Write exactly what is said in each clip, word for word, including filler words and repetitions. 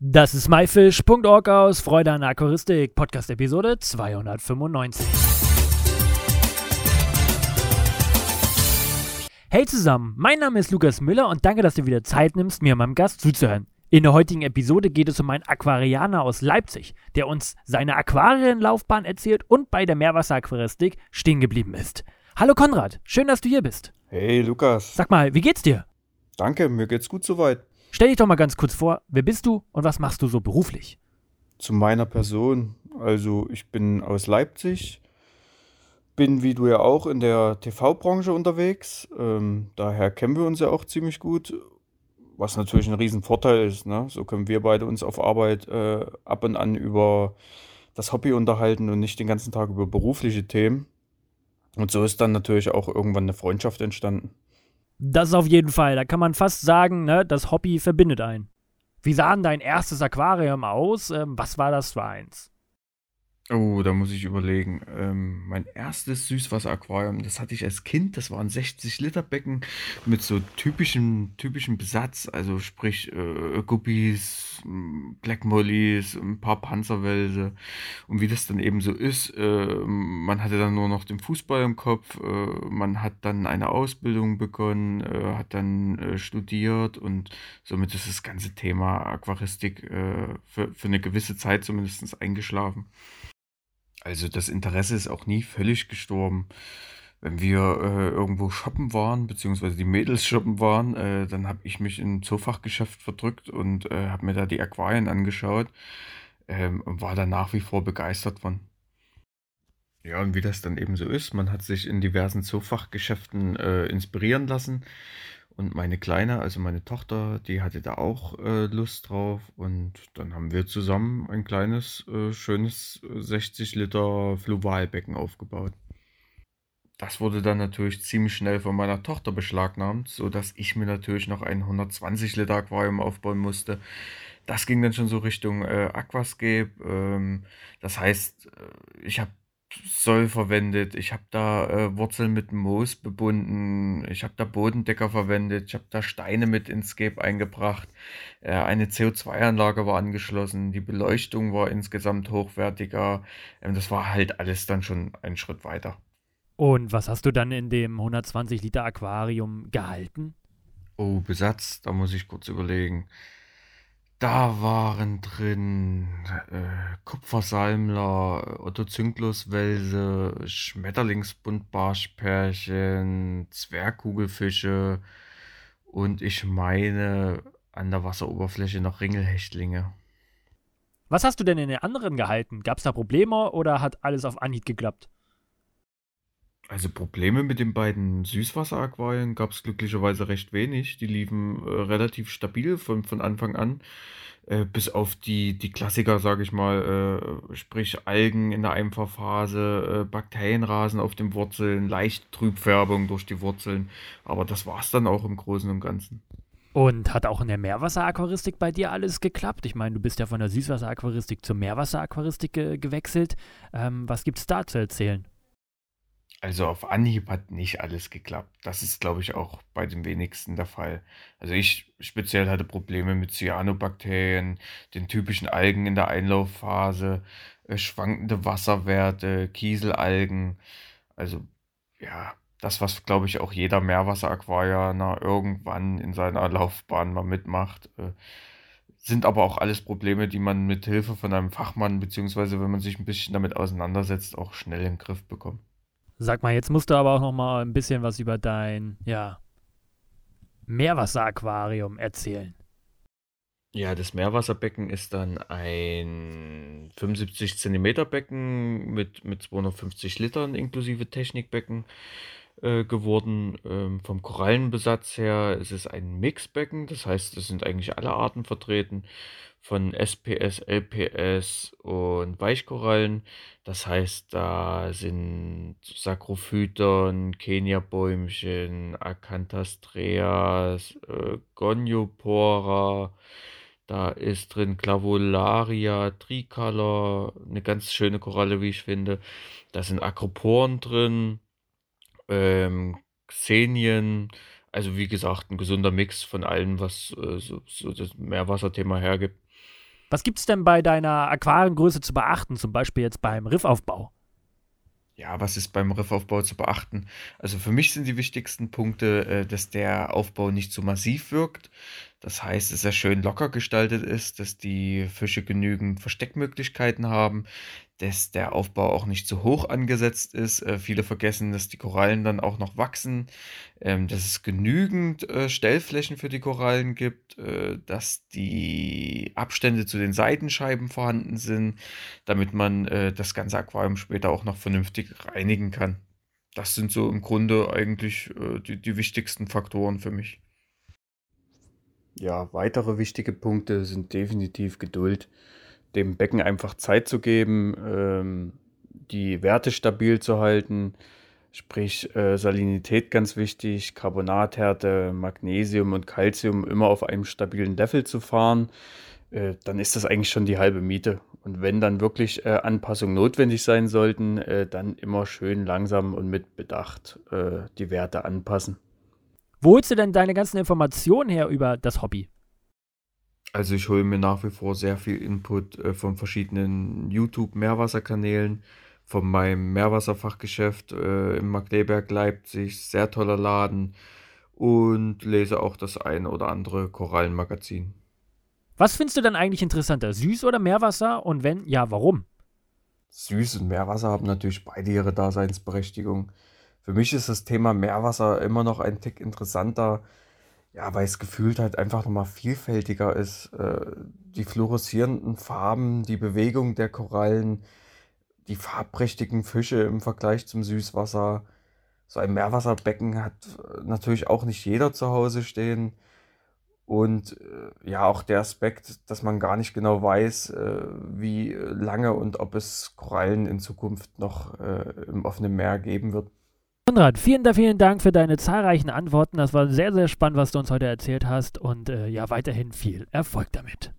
Das ist my-fish punkt org aus Freude an Aquaristik, Podcast-Episode zweihundertfünfundneunzig. Hey zusammen, mein Name ist Lukas Müller und danke, dass du wieder Zeit nimmst, mir und meinem Gast zuzuhören. In der heutigen Episode geht es um einen Aquarianer aus Leipzig, der uns seine Aquarienlaufbahn erzählt und bei der Meerwasseraquaristik stehen geblieben ist. Hallo Konrad, schön, dass du hier bist. Hey Lukas. Sag mal, wie geht's dir? Danke, mir geht's gut soweit. Stell dich doch mal ganz kurz vor, wer bist du und was machst du so beruflich? Zu meiner Person, also ich bin aus Leipzig, bin wie du ja auch in der T V-Branche unterwegs, ähm, daher kennen wir uns ja auch ziemlich gut, was natürlich ein Riesenvorteil ist, ne? So können wir beide uns auf Arbeit äh, ab und an über das Hobby unterhalten und nicht den ganzen Tag über berufliche Themen. Und so ist dann natürlich auch irgendwann eine Freundschaft entstanden. Das ist auf jeden Fall, da kann man fast sagen, ne, das Hobby verbindet einen. Wie sah denn dein erstes Aquarium aus? Ähm, was war das für eins? Oh, da muss ich überlegen. Ähm, mein erstes Süßwasseraquarium, das hatte ich als Kind, das war ein sechzig-Liter-Becken mit so typischem, typischem Besatz, also sprich äh, Guppies, Black Mollies, ein paar Panzerwelse und wie das dann eben so ist, äh, man hatte dann nur noch den Fußball im Kopf, äh, man hat dann eine Ausbildung begonnen, äh, hat dann äh, studiert und somit ist das ganze Thema Aquaristik äh, für, für eine gewisse Zeit zumindest eingeschlafen. Also das Interesse ist auch nie völlig gestorben. Wenn wir äh, irgendwo shoppen waren, beziehungsweise die Mädels shoppen waren, äh, dann habe ich mich in ein Zoofachgeschäft verdrückt und äh, habe mir da die Aquarien angeschaut ähm, und war da nach wie vor begeistert von. Ja, und wie das dann eben so ist, man hat sich in diversen Zoofachgeschäften äh, inspirieren lassen. Und meine Kleine, also meine Tochter, die hatte da auch äh, Lust drauf. Und dann haben wir zusammen ein kleines, äh, schönes sechzig Liter Fluvalbecken aufgebaut. Das wurde dann natürlich ziemlich schnell von meiner Tochter beschlagnahmt, sodass ich mir natürlich noch ein hundertzwanzig Liter Aquarium aufbauen musste. Das ging dann schon so Richtung äh, Aquascape. Ähm, das heißt, ich habe Soll verwendet, ich habe da äh, Wurzeln mit Moos bebunden, ich habe da Bodendecker verwendet, ich habe da Steine mit ins Scape eingebracht, äh, eine C O zwei Anlage war angeschlossen, die Beleuchtung war insgesamt hochwertiger, ähm, das war halt alles dann schon einen Schritt weiter. Und was hast du dann in dem hundertzwanzig Liter Aquarium gehalten? Oh, Besatz, da muss ich kurz überlegen. Da waren drin äh, Kupfersalmler, Otto-Zünglos-Welse, Schmetterlingsbuntbarschpärchen, Zwergkugelfische und ich meine an der Wasseroberfläche noch Ringelhechtlinge. Was hast du denn in den anderen gehalten? Gab es da Probleme oder hat alles auf Anhieb geklappt? Also Probleme mit den beiden Süßwasseraquarien gab es glücklicherweise recht wenig. Die liefen äh, relativ stabil von, von Anfang an, äh, bis auf die, die Klassiker, sage ich mal, äh, sprich Algen in der Einfahrphase, äh, Bakterienrasen auf den Wurzeln, leicht Trübfärbung durch die Wurzeln. Aber das war es dann auch im Großen und Ganzen. Und hat auch in der Meerwasseraquaristik bei dir alles geklappt? Ich meine, du bist ja von der Süßwasseraquaristik zur Meerwasseraquaristik ge- gewechselt. Ähm, was gibt's da zu erzählen? Also auf Anhieb hat nicht alles geklappt. Das ist, glaube ich, auch bei den wenigsten der Fall. Also ich speziell hatte Probleme mit Cyanobakterien, den typischen Algen in der Einlaufphase, äh, schwankende Wasserwerte, Kieselalgen. Also ja, das, was, glaube ich, auch jeder Meerwasseraquarianer irgendwann in seiner Laufbahn mal mitmacht, äh, sind aber auch alles Probleme, die man mit Hilfe von einem Fachmann, beziehungsweise wenn man sich ein bisschen damit auseinandersetzt, auch schnell in den Griff bekommt. Sag mal, jetzt musst du aber auch noch mal ein bisschen was über dein, ja, Meerwasseraquarium erzählen. Ja, das Meerwasserbecken ist dann ein fünfundsiebzig Zentimeter Becken mit, mit zweihundertfünfzig Litern inklusive Technikbecken äh, geworden. Ähm, vom Korallenbesatz her ist es ein Mixbecken, das heißt, es sind eigentlich alle Arten vertreten. Von S P S, L P S und Weichkorallen. Das heißt, da sind Sacrophyton, Keniabäumchen, Acanthastrea, äh, Goniopora, da ist drin Clavularia, Tricolor, eine ganz schöne Koralle, wie ich finde. Da sind Acroporen drin, ähm, Xenien. Also wie gesagt, ein gesunder Mix von allem, was äh, so, so das Meerwasserthema hergibt. Was gibt es denn bei deiner Aquariengröße zu beachten, zum Beispiel jetzt beim Riffaufbau? Ja, was ist beim Riffaufbau zu beachten? Also für mich sind die wichtigsten Punkte, dass der Aufbau nicht zu massiv wirkt. Das heißt, dass er schön locker gestaltet ist, dass die Fische genügend Versteckmöglichkeiten haben, dass der Aufbau auch nicht zu hoch angesetzt ist. Viele vergessen, dass die Korallen dann auch noch wachsen, dass es genügend Stellflächen für die Korallen gibt, dass die Abstände zu den Seitenscheiben vorhanden sind, damit man das ganze Aquarium später auch noch vernünftig reinigen kann. Das sind so im Grunde eigentlich die, die wichtigsten Faktoren für mich. Ja, weitere wichtige Punkte sind definitiv Geduld. Dem Becken einfach Zeit zu geben, ähm, die Werte stabil zu halten, sprich äh, Salinität ganz wichtig, Carbonathärte, Magnesium und Calcium immer auf einem stabilen Level zu fahren, äh, dann ist das eigentlich schon die halbe Miete. Und wenn dann wirklich äh, Anpassungen notwendig sein sollten, äh, dann immer schön langsam und mit Bedacht äh, die Werte anpassen. Wo holst du denn deine ganzen Informationen her über das Hobby? Also ich hole mir nach wie vor sehr viel Input äh, von verschiedenen YouTube-Meerwasserkanälen, von meinem Meerwasserfachgeschäft äh, im Markkleeberg, Leipzig, sehr toller Laden, und lese auch das eine oder andere Korallenmagazin. Was findest du denn eigentlich interessanter, Süß- oder Meerwasser, und wenn, ja, warum? Süß und Meerwasser haben natürlich beide ihre Daseinsberechtigung. Für mich ist das Thema Meerwasser immer noch ein Tick interessanter. Ja, weil es gefühlt halt einfach nochmal vielfältiger ist. Die fluoreszierenden Farben, die Bewegung der Korallen, die farbprächtigen Fische im Vergleich zum Süßwasser. So ein Meerwasserbecken hat natürlich auch nicht jeder zu Hause stehen. Und ja, auch der Aspekt, dass man gar nicht genau weiß, wie lange und ob es Korallen in Zukunft noch im offenen Meer geben wird. Konrad, vielen, vielen Dank für deine zahlreichen Antworten. Das war sehr, sehr spannend, was du uns heute erzählt hast. Und äh, ja, weiterhin viel Erfolg damit.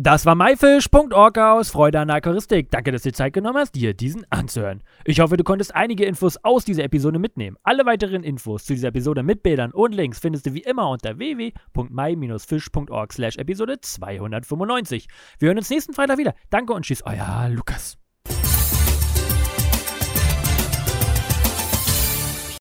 Das war my-fish punkt org aus Freude an der Aquaristik. Danke, dass du dir Zeit genommen hast, dir diesen anzuhören. Ich hoffe, du konntest einige Infos aus dieser Episode mitnehmen. Alle weiteren Infos zu dieser Episode mit Bildern und Links findest du wie immer unter w w w punkt my dash fish punkt org slash Episode zweihundertfünfundneunzig. Wir hören uns nächsten Freitag wieder. Danke und tschüss, euer Lukas.